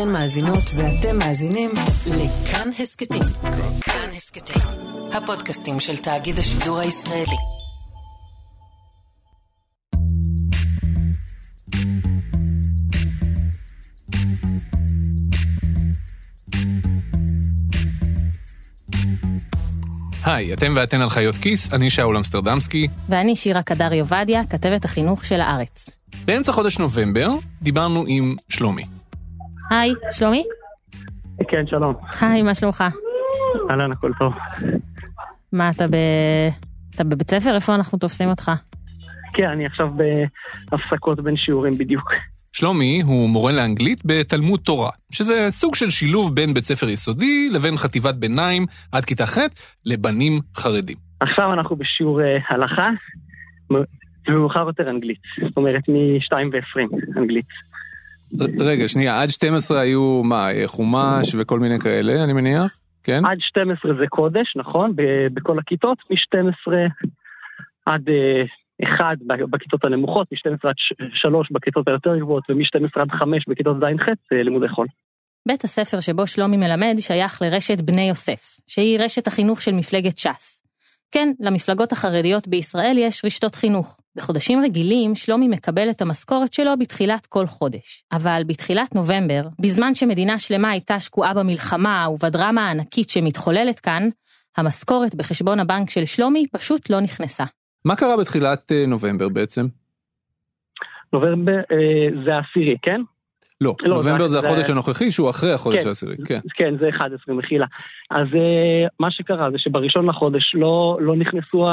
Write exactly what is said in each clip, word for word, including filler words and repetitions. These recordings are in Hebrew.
אתן מאזינות ואתם מאזינים לכאן הסקטים. כאן הסקטים, הפודקאסטים של תאגיד השידור הישראלי. היי, אתם ואתן על חיות כיס, אני שאול אמסטרדמסקי. ואני שירה קדרי עובדיה, כתבת החינוך של הארץ. באמצע חודש נובמבר דיברנו עם שלומי. היי, שלומי? כן, שלום. היי, מה שלומך? אהלן, הכל טוב. מה, אתה, ב... אתה בבית ספר? איפה אנחנו תופסים אותך? כן, אני עכשיו בהפסקות בין שיעורים בדיוק. שלומי הוא מורה לאנגלית בתלמוד תורה, שזה סוג של שילוב בין בית ספר יסודי לבין חטיבת ביניים עד כיתה ח' לבנים חרדים. עכשיו אנחנו בשיעור הלכה, ומאוחר יותר אנגלית, זאת אומרת מ-שתיים ועשרים אנגלית. רגע, שנייה, עד שתים עשרה היו מה, חומש וכל מיני כאלה, אני מניח? כן? עד שתים עשרה זה קודש, נכון, בכל הכיתות, מ-שתים עשרה עד... אחד בכיתות הנמוכות, מ-שתים עשרה עד שלוש בכיתות היותר גבוהות, ומ-שתים עשרה עד חמש בכיתות ז' ח' לימודי חול. בית הספר שבו שלומי מלמד שייך לרשת בני יוסף, שהיא רשת החינוך של מפלגת ש"ס. כן, למפלגות החרדיות בישראל יש רשתות חינוך. בחודשים רגילים שלומי מקבל את המשכורת שלו בתחילת כל חודש. אבל בתחילת נובמבר, בזמן שמדינה שלמה הייתה שקועה במלחמה ובדרמה הענקית שמתחוללת כאן, המשכורת בחשבון הבנק של שלומי פשוט לא נכנסה. מה קרה בתחילת נובמבר בעצם? נובמבר זה עשירי, כן? לא, נובמבר זה החודש הנוכחי, שהוא אחרי החודש העשירי. כן, זה אחד עשר מחילה. אז מה שקרה זה שבראשון לחודש לא נכנסו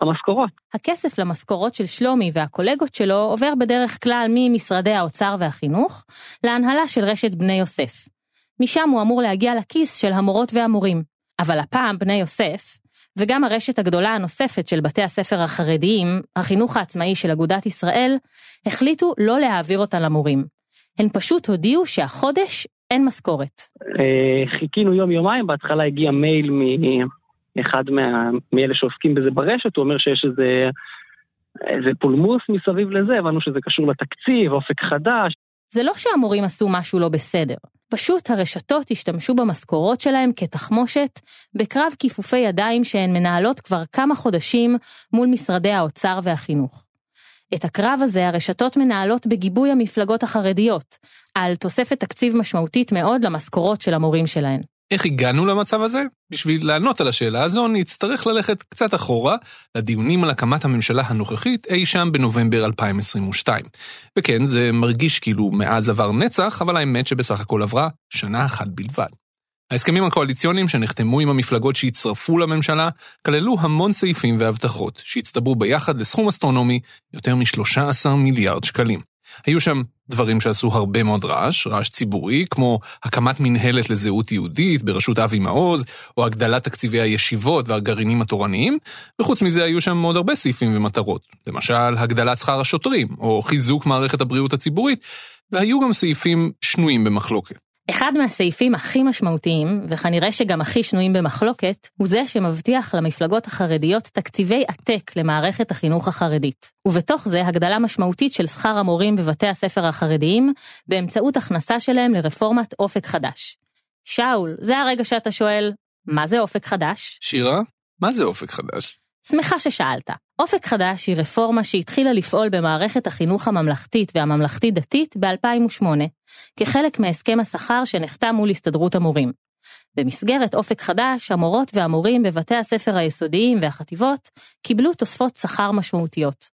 המשכורות. הכסף למשכורות של שלומי והקולגות שלו עובר בדרך כלל ממשרדי האוצר והחינוך להנהלה של רשת בני יוסף. משם הוא אמור להגיע לכיס של המורות והמורים. אבל הפעם בני יוסף... וגם הרשת הגדולה הנוספת של בתי הספר החרדיים, החינוך העצמאי של אגודת ישראל, החליטו לא להעביר אותה למורים. הן פשוט הודיעו שהחודש אין משכורת. חיכינו יום יומיים, בהתחלה הגיע מייל מאחד מאלה שעוסקים בזה ברשת, הוא אומר שיש איזה, איזה פולמוס מסביב לזה, הבנו שזה קשור לתקציב, אופק חדש. זה לא שהמורים עשו משהו לא בסדר. פשוט הרשתות השתמשו במשכורות שלהם כתחמושת, בקרב כיפופי ידיים שהן מנהלות כבר כמה חודשים מול משרדי האוצר והחינוך. את הקרב הזה הרשתות מנהלות בגיבוי המפלגות החרדיות, על תוספת תקציב משמעותית מאוד למשכורות של המורים שלהן. איך הגענו למצב הזה? בשביל לענות על השאלה הזו, נצטרך ללכת קצת אחורה לדיונים על הקמת הממשלה הנוכחית אי שם בנובמבר אלפיים עשרים ושתיים. וכן, זה מרגיש כאילו מאז עבר נצח, אבל האמת שבסך הכל עברה שנה אחת בלבד. ההסכמים הקואליציוניים שנחתמו עם המפלגות שהצטרפו לממשלה, כללו המון סעיפים והבטחות, שהצטברו ביחד לסכום אסטרונומי יותר מ-שלושה עשר מיליארד שקלים. היו שם דברים שעשו הרבה מאוד רעש, רעש ציבורי, כמו הקמת מנהלת לזהות יהודית בראשות אבי מעוז, או הגדלת תקציבי הישיבות והגרעינים התורניים, וחוץ מזה היו שם מאוד הרבה סעיפים ומטרות, למשל הגדלת שכר השוטרים, או חיזוק מערכת הבריאות הציבורית, והיו גם סעיפים שנויים במחלוקת. אחד מהסעיפים הכי משמעותיים, וכנראה שגם הכי שנויים במחלוקת, הוא זה שמבטיח למפלגות החרדיות תקציבי עתק למערכת החינוך החרדית. ובתוך זה הגדלה משמעותית של שכר המורים בבתי הספר החרדיים, באמצעות הכנסה שלהם לרפורמת אופק חדש. שאול, זה הרגע שאתה שואל, מה זה אופק חדש? שירה, מה זה אופק חדש? שמחה ששאלת. אופק חדש היא רפורמה שהתחילה לפעול במערכת החינוך הממלכתית והממלכתית דתית ב-אלפיים ושמונה, כחלק מהסכם השכר שנחתם מול הסתדרות המורים. במסגרת אופק חדש, המורות והמורים בבתי הספר היסודיים והחטיבות קיבלו תוספות שכר משמעותיות.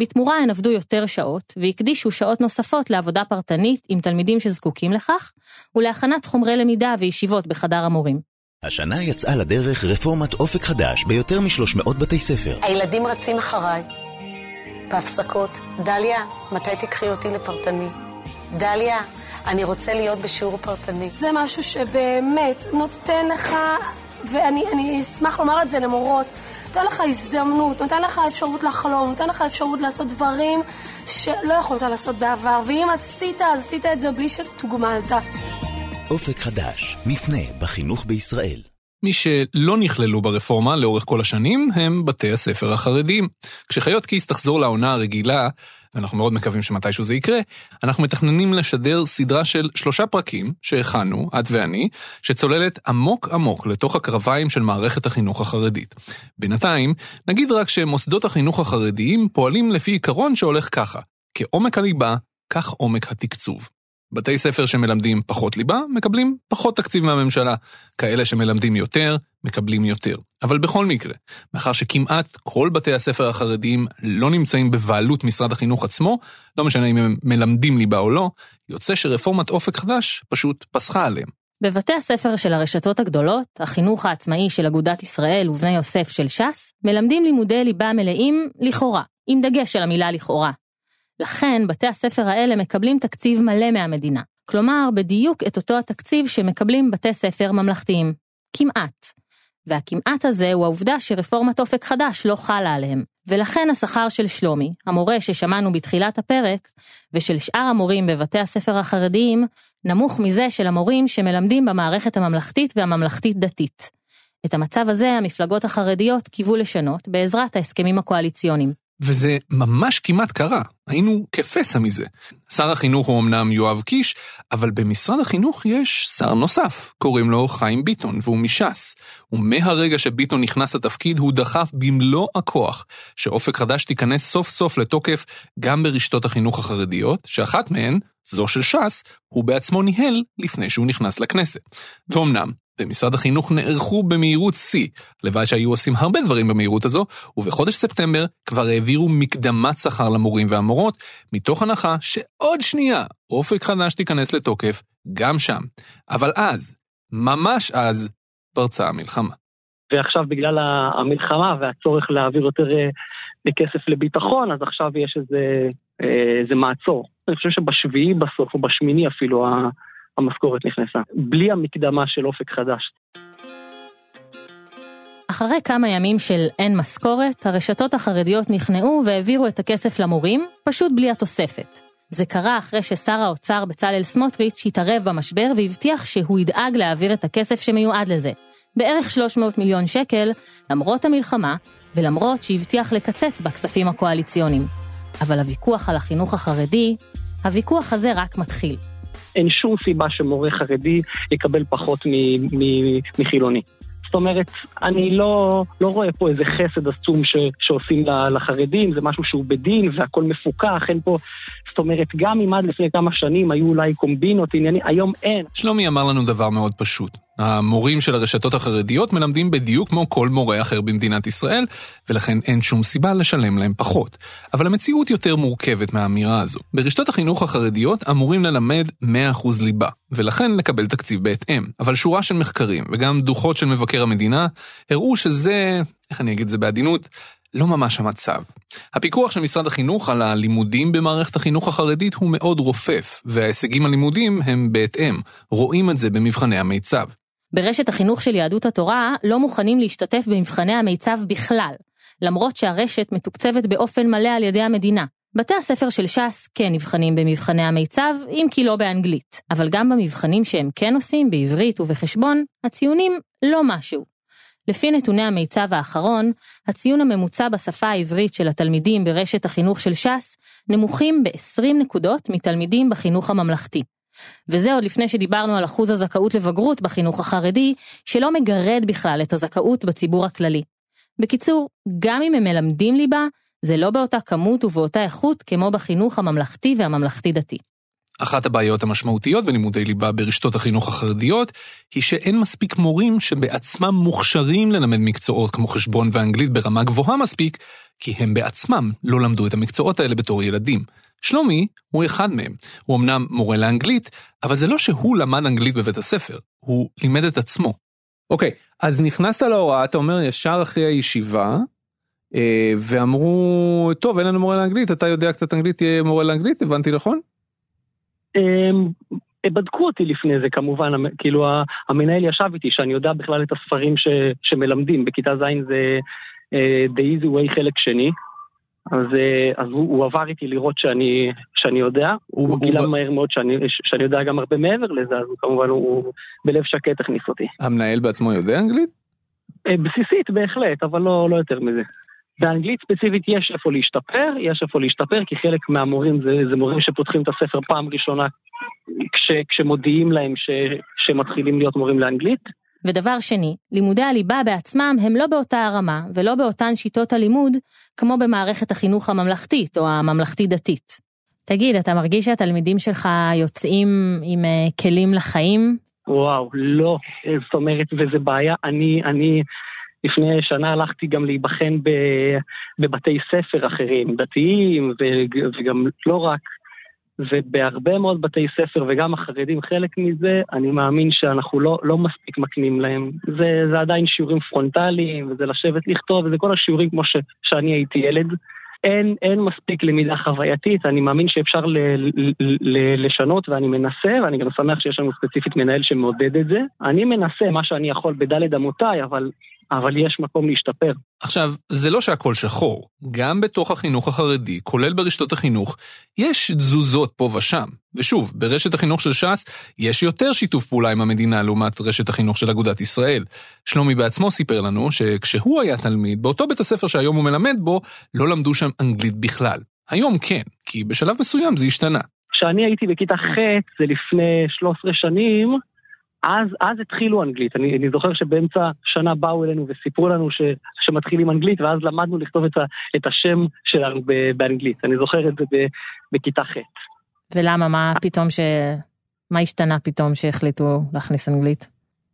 בתמורה הן עבדו יותר שעות, והקדישו שעות נוספות לעבודה פרטנית עם תלמידים שזקוקים לכך, ולהכנת חומרי למידה וישיבות בחדר המורים. השנה יצאה לדרך רפורמת אופק חדש ביותר מ-שלוש מאות בתי ספר. הילדים רצים אחריי, בהפסקות. דליה, מתי תקחי אותי לפרטני? דליה, אני רוצה להיות בשיעור פרטני. זה משהו שבאמת נותן לך, ואני אני אשמח לומר את זה למורות, נותן לך הזדמנות, נותן לך אפשרות לחלום, נותן לך אפשרות לעשות דברים שלא יכולת לעשות בעבר, ואם עשית, אז עשית את זה בלי שתוגמלת. אופק חדש, מפנה בחינוך בישראל. מי שלא נכללו ברפורמה לאורך כל השנים הם בתי הספר החרדים. כשחיות כיס תחזור לעונה הרגילה, אנחנו מאוד מקווים שמתישהו זה יקרה, אנחנו מתכננים לשדר סדרה של שלושה פרקים שהכנו, את ואני, שצוללת עמוק עמוק לתוך הקרביים של מערכת החינוך החרדית. בינתיים, נגיד רק שמוסדות החינוך החרדיים פועלים לפי עיקרון שהולך ככה, כעומק הליבה, כך עומק התקצוב. בתי ספר שמלמדים פחות ליבה, מקבלים פחות תקציב מהממשלה. כאלה שמלמדים יותר, מקבלים יותר. אבל בכל מקרה, מאחר שכמעט כל בתי הספר החרדיים לא נמצאים בבעלות משרד החינוך עצמו, לא משנה אם הם מלמדים ליבה או לא, יוצא שרפורמת אופק חדש פשוט פסחה עליהם. בבתי הספר של הרשתות הגדולות, החינוך העצמאי של אגודת ישראל ובני יוסף של שס, מלמדים לימודי ליבה מלאים לכאורה, עם דגש של המילה לכאורה. לכן בתי הספר האלה מקבלים תקציב מלא מהמדינה, כלומר בדיוק את אותו התקציב שמקבלים בתי ספר ממלכתיים, כמעט. והכמעט הזה הוא העובדה שרפורמת אופק חדש לא חלה עליהם, ולכן השכר של שלומי, המורה ששמענו בתחילת הפרק, ושל שאר המורים בבתי הספר החרדיים, נמוך מזה של המורים שמלמדים במערכת הממלכתית והממלכתית דתית. את המצב הזה המפלגות החרדיות קיוו לשנות בעזרת ההסכמים הקואליציוניים. וזה ממש כמעט קרה, היינו כפסע מזה. שר החינוך הוא אמנם יואב קיש, אבל במשרד החינוך יש שר נוסף, קוראים לו חיים ביטון, והוא משס. ומהרגע שביטון נכנס לתפקיד, הוא דחף במלוא הכוח, שאופק חדש תיכנס סוף סוף לתוקף גם ברשתות החינוך החרדיות, שאחת מהן, זו של שס, הוא בעצמו ניהל לפני שהוא נכנס לכנסת. ואומנם, במשרד החינוך נערכו במהירות C, לבד שהיו עושים הרבה דברים במהירות הזו, ובחודש ספטמבר כבר העבירו מקדמת שכר למורים והמורות, מתוך הנחה שעוד שנייה אופק חדש תיכנס לתוקף גם שם. אבל אז, ממש אז, פרצה המלחמה. ועכשיו בגלל המלחמה והצורך להעביר יותר לכסף לביטחון, אז עכשיו יש איזה, איזה מעצור. אני חושב שבשביעי בסוף, או בשמיני אפילו, ה... המשכורת נכנסה, בלי המקדמה של אופק חדש. אחרי כמה ימים של אין משכורת, הרשתות החרדיות נכנעו והעבירו את הכסף למורים, פשוט בלי התוספת. זה קרה אחרי ששר האוצר בצלאל סמוטריץ התערב במשבר והבטיח שהוא ידאג להעביר את הכסף שמיועד לזה, בערך שלוש מאות מיליון שקל, למרות המלחמה, ולמרות שהבטיח לקצץ בכספים הקואליציוניים. אבל הוויכוח על החינוך החרדי, הוויכוח הזה רק מתחיל. אין שום סיבה שמורה חרדי יקבל פחות מחילוני. זאת אומרת, אני לא, לא רואה פה איזה חסד עצום ש, שעושים לחרדים, זה משהו שהוא בדין והכל מפוקח, אין פה, זאת אומרת, גם אם עד לפני כמה שנים היו אולי קומבינות, עניינים, היום אין. שלומי אמר לנו דבר מאוד פשוט. המורים של הרשתות החרדיות מלמדים בדיוק כמו כל מורה אחר במדינת ישראל, ולכן אין שום סיבה לשלם להם פחות. אבל המציאות יותר מורכבת מהאמירה הזו. ברשתות החינוך החרדיות אמורים ללמד מאה אחוז ליבה, ולכן לקבל תקציב בהתאם. אבל שורה של מחקרים, וגם דוחות של מבקר המדינה, הראו שזה, איך אני אגיד זה בעדינות, לא ממש המצב. הפיקוח של משרד החינוך על הלימודים במערכת החינוך החרדית הוא מאוד רופף, וההישגים הלימודים הם בהתאם. רואים את זה במבחני המיצב. ברשת החינוך של יהדות התורה לא מוכנים להשתתף במבחני המיצב בכלל, למרות שהרשת מתוקצבת באופן מלא על ידי המדינה. בתי הספר של שס כן נבחנים במבחני המיצב, אם כי לא באנגלית, אבל גם במבחנים שהם כן עושים בעברית ובחשבון, הציונים לא משהו. לפי נתוני המיצב האחרון, הציון הממוצע בשפה העברית של התלמידים ברשת החינוך של שס נמוכים ב-עשרים נקודות מתלמידים בחינוך הממלכתי. וזה עוד לפני שדיברנו על אחוז הזכאות לבגרות בחינוך החרדי, שלא מגרד בכלל את הזכאות בציבור הכללי. בקיצור, גם אם הם מלמדים ליבה, זה לא באותה כמות ובאותה איכות כמו בחינוך הממלכתי והממלכתי דתי. אחת הבעיות המשמעותיות בלימודי ליבה ברשתות החינוך החרדיות, היא שאין מספיק מורים שבעצמם מוכשרים ללמד מקצועות כמו חשבון ואנגלית ברמה גבוהה מספיק, כי הם בעצמם לא למדו את המקצועות האלה בתור ילדים. שלומי הוא אחד מהם. הוא אמנם מורה לאנגלית, אבל זה לא שהוא למד אנגלית בבית הספר, הוא לימד את עצמו. אוקיי, אז נכנסת להוראה, אתה אומר ישר אחרי הישיבה, ואמרו, טוב, אין לנו מורה לאנגלית, אתה יודע קצת אנגלית, תהיה מורה לאנגלית, הבנתי נכון? בדקו אותי לפני זה כמובן, כאילו המנהל ישב איתי שאני יודע בכלל את הספרים ש, שמלמדים, בכיתה ז' זה The Easy Way חלק שני, אז, אז הוא, הוא עבר איתי לראות שאני, שאני יודע, הוא, הוא גילה הוא... מהר מאוד שאני, שאני יודע גם הרבה מעבר לזה, אז הוא כמובן הוא בלב שקט הכניס אותי. המנהל בעצמו יודע אנגלית? בסיסית בהחלט, אבל לא, לא יותר מזה. באנגלית ספציפית יש איפה להשתפר, יש איפה להשתפר, כי חלק מהמורים זה, זה מורים שפותחים את הספר פעם ראשונה, כש, כשמודיעים להם ש, שמתחילים להיות מורים לאנגלית. ודבר שני, לימודי הליבה בעצמם הם לא באותה הרמה, ולא באותן שיטות הלימוד, כמו במערכת החינוך הממלכתית או הממלכתית-דתית. תגיד, אתה מרגיש שהתלמידים שלך יוצאים עם כלים לחיים? וואו, לא. זאת אומרת, וזה בעיה. אני, אני לפני שנה הלכתי גם להיבחן בבתי ספר אחרים, דתיים וגם לא רק, ובהרבה מאוד בתי ספר וגם החרדים, חלק מזה, אני מאמין שאנחנו לא, לא מספיק מקנים להם. זה, זה עדיין שיעורים פרונטליים, וזה לשבת לכתוב, וזה כל השיעורים כמו ש, שאני הייתי ילד. אין, אין מספיק למידה חווייתית, אני מאמין שאפשר ל, ל, ל, לשנות, ואני מנסה, ואני גם שמח שיש לנו ספציפית מנהל שמודד את זה. אני מנסה מה שאני יכול בדלת אמותיי, אבל, אבל יש מקום להשתפר. עכשיו, זה לא שהכל שחור. גם בתוך החינוך החרדי, כולל ברשתות החינוך, יש תזוזות פה ושם. ושוב, ברשת החינוך של ש"ס, יש יותר שיתוף פעולה עם המדינה לעומת רשת החינוך של אגודת ישראל. שלומי בעצמו סיפר לנו שכשהוא היה תלמיד, באותו בית הספר שהיום הוא מלמד בו, לא למדו שם אנגלית בכלל. היום כן, כי בשלב מסוים זה השתנה. כשאני הייתי בכיתה ח', זה לפני שלוש עשרה שנים, אז, אז התחילו אנגלית. אני, אני זוכר שבאמצע שנה באו אלינו וסיפרו לנו ש, שמתחילים אנגלית, ואז למדנו לכתוב את, ה, את השם שלנו ב, באנגלית. אני זוכר את זה ב, בכיתה ח'. ולמה? מה פתאום ש... מה השתנה פתאום שהחליטו להכניס אנגלית?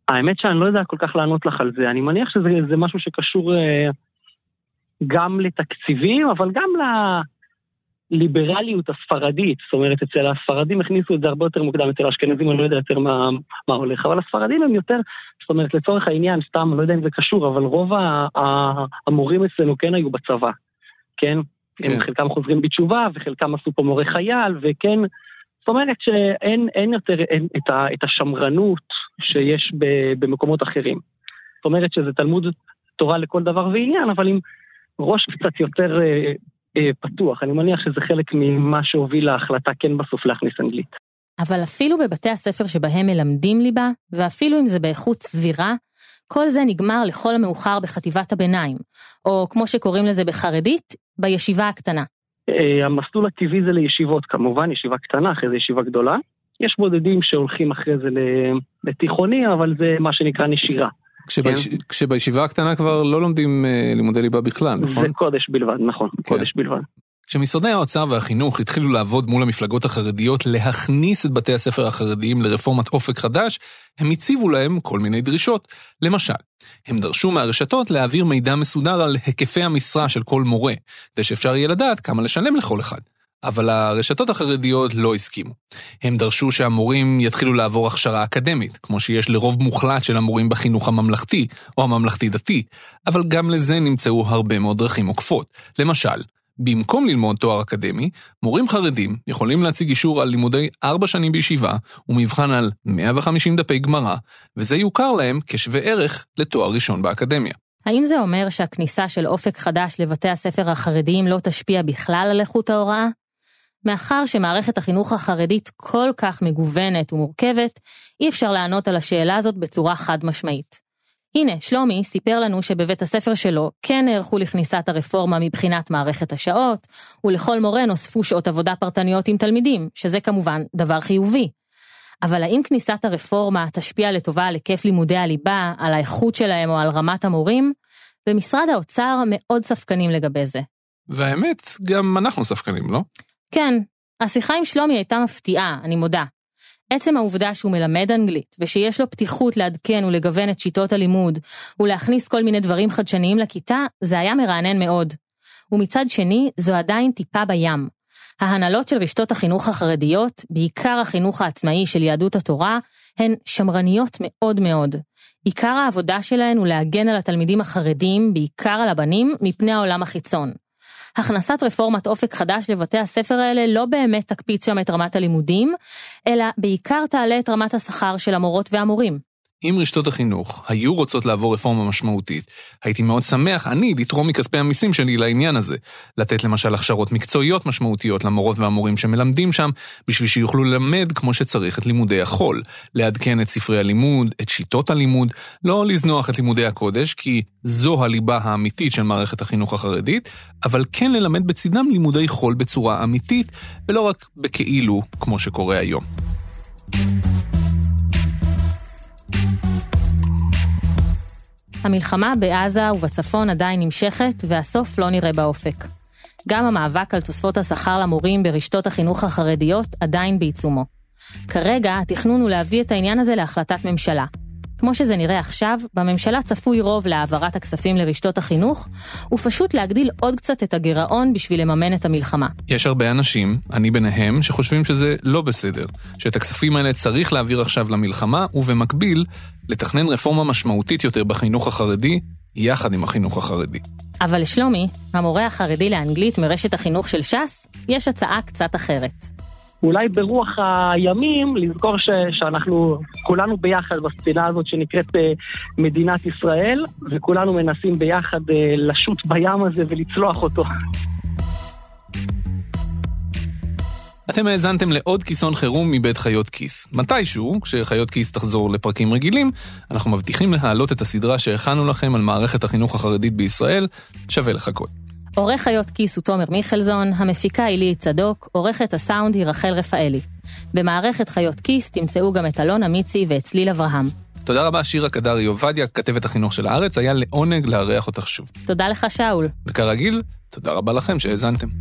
האמת שאני לא יודע כל כך לענות לך על זה. אני מניח שזה זה משהו שקשור גם לתקציבים, אבל גם לליברליות הספרדית. זאת אומרת, אצל הספרדים הכניסו את זה הרבה יותר מוקדם, אצל האשכנזים אני לא יודע יותר מה, מה הולך, אבל הספרדים הם יותר, זאת אומרת, לצורך העניין, סתם, לא יודע אם זה קשור, אבל רוב ה- ה- המורים אצלנו כן היו בצבא, כן? כן. חלקם חוזרים בתשובה, וחלקם עשו פה מורה חייל, וכן, זאת אומרת שאין אין יותר אין, את, ה, את השמרנות שיש ב, במקומות אחרים. זאת אומרת שזה תלמוד תורה לכל דבר ועניין, אבל עם ראש קצת יותר אה, אה, פתוח. אני מניח שזה חלק ממה שהוביל להחלטה כן בסוף להכניס אנגלית. אבל אפילו בבתי הספר שבהם מלמדים ליבה, ואפילו אם זה באיכות סבירה, כל זה נגמר לכל המאוחר בחטיבת הביניים, או כמו שקוראים לזה בחרדית, בישיבה הקטנה. המסלול הטבעי זה לישיבות, כמובן, ישיבה קטנה, אחרי זה ישיבה גדולה. יש בודדים שהולכים אחרי זה לתיכוני, אבל זה מה שנקרא נשירה. כשבישיבה הקטנה כבר לא לומדים לימודי ליבה בכלל, נכון? זה קודש בלבד, נכון, קודש בלבד. כשמשרדי האוצר והחינוך התחילו לעבוד מול המפלגות החרדיות להכניס את בתי הספר החרדיים לרפורמת אופק חדש, הם הציבו להם כל מיני דרישות. למשל, הם דרשו מהרשתות להעביר מידע מסודר על היקפי המשרה של כל מורה, כדי שאפשר יהיה לדעת כמה לשלם לכל אחד. אבל הרשתות החרדיות לא הסכימו. הם דרשו שהמורים יתחילו לעבור הכשרה אקדמית, כמו שיש לרוב מוחלט של המורים בחינוך הממלכתי או הממלכתי דתי, אבל גם לזה נמצאו הרבה מאוד דרכים עוקפות. למשל, במקום ללמוד תואר אקדמי, מורים חרדים יכולים להציג אישור על לימודי ארבע שנים בישיבה, ומבחן על מאה וחמישים דפי גמרא, וזה יוכר להם כשווה ערך לתואר ראשון באקדמיה. האם זה אומר שהכניסה של אופק חדש לבתי הספר החרדיים לא תשפיע בכלל על איכות ההוראה? מאחר שמערכת החינוך החרדית כל כך מגוונת ומורכבת, אי אפשר לענות על השאלה הזאת בצורה חד משמעית. הנה, שלומי סיפר לנו שבבית הספר שלו כן הערכו לכניסת הרפורמה מבחינת מערכת השעות, ולכל מורה נוספו שעות עבודה פרטניות עם תלמידים, שזה כמובן דבר חיובי. אבל האם כניסת הרפורמה תשפיע לטובה על היקף לימודי הליבה, על האיכות שלהם או על רמת המורים? במשרד האוצר מאוד ספקנים לגבי זה. והאמת, גם אנחנו ספקנים, לא? כן, השיחה עם שלומי הייתה מפתיעה, אני מודה. עצם העובדה שהוא מלמד אנגלית, ושיש לו פתיחות לעדכן ולגוון את שיטות הלימוד, ולהכניס כל מיני דברים חדשניים לכיתה, זה היה מרענן מאוד. ומצד שני, זו עדיין טיפה בים. ההנהלות של רשתות החינוך החרדיות, בעיקר החינוך העצמאי של יהדות התורה, הן שמרניות מאוד מאוד. עיקר העבודה שלהן הוא להגן על התלמידים החרדים, בעיקר על הבנים, מפני העולם החיצון. הכנסת רפורמת אופק חדש לבתי הספר האלה לא באמת תקפיץ שם את רמת הלימודים, אלא בעיקר תעלה את רמת השכר של המורות והמורים. אם רשתות החינוך היו רוצות לעבור רפורמה משמעותית, הייתי מאוד שמח אני לתרום מכספי המיסים שלי לעניין הזה, לתת למשל הכשרות מקצועיות משמעותיות למורות והמורים שמלמדים שם, בשביל שיוכלו ללמד כמו שצריך את לימודי החול, לעדכן את ספרי הלימוד, את שיטות הלימוד, לא לזנוח את לימודי הקודש, כי זו הליבה האמיתית של מערכת החינוך החרדית, אבל כן ללמד בצדם לימודי חול בצורה אמיתית, ולא רק בכאילו כמו שקורה היום. המלחמה בעזה ובצפון עדיין נמשכת, והסוף לא נראה באופק. גם המאבק על תוספות השכר למורים ברשתות החינוך החרדיות עדיין בעיצומו. כרגע התכנון הוא להביא את העניין הזה להחלטת ממשלה. כמו שזה נראה עכשיו, בממשלה צפוי רוב להעברת הכספים לרשתות החינוך, ופשוט להגדיל עוד קצת את הגירעון בשביל לממן את המלחמה. יש הרבה אנשים, אני ביניהם, שחושבים שזה לא בסדר, שאת הכספים האלה צריך להעביר עכשיו למלחמה, ובמקביל, לתכנן רפורמה משמעותית יותר בחינוך החרדי, יחד עם החינוך החרדי. אבל שלומי, המורה החרדי לאנגלית מרשת החינוך של ש"ס, יש הצעה קצת אחרת. אולי ברוח הימים, לזכור ש, שאנחנו כולנו ביחד בספינה הזאת שנקראת מדינת ישראל, וכולנו מנסים ביחד לשוט בים הזה ולצלוח אותו. אתם האזנתם לעוד כיסון חירום מבית חיות כיס. מתישהו, כשחיות כיס תחזור לפרקים רגילים, אנחנו מבטיחים להעלות את הסדרה שהכנו לכם על מערכת החינוך החרדית בישראל, שווה לחכות. עורך חיות כיס הוא תומר מיכלזון, המפיקה היא לי צדוק, עורכת הסאונד היא רחל רפאלי. במערכת חיות כיס תמצאו גם את אלון אמיצי ואת צליל אברהם. תודה רבה שירה קדרי עובדיה, כתבת החינוך של הארץ, היה לעונג לארח אותך שוב. תודה לך שאול. וכרגיל, תודה רבה לכם שהאזנתם.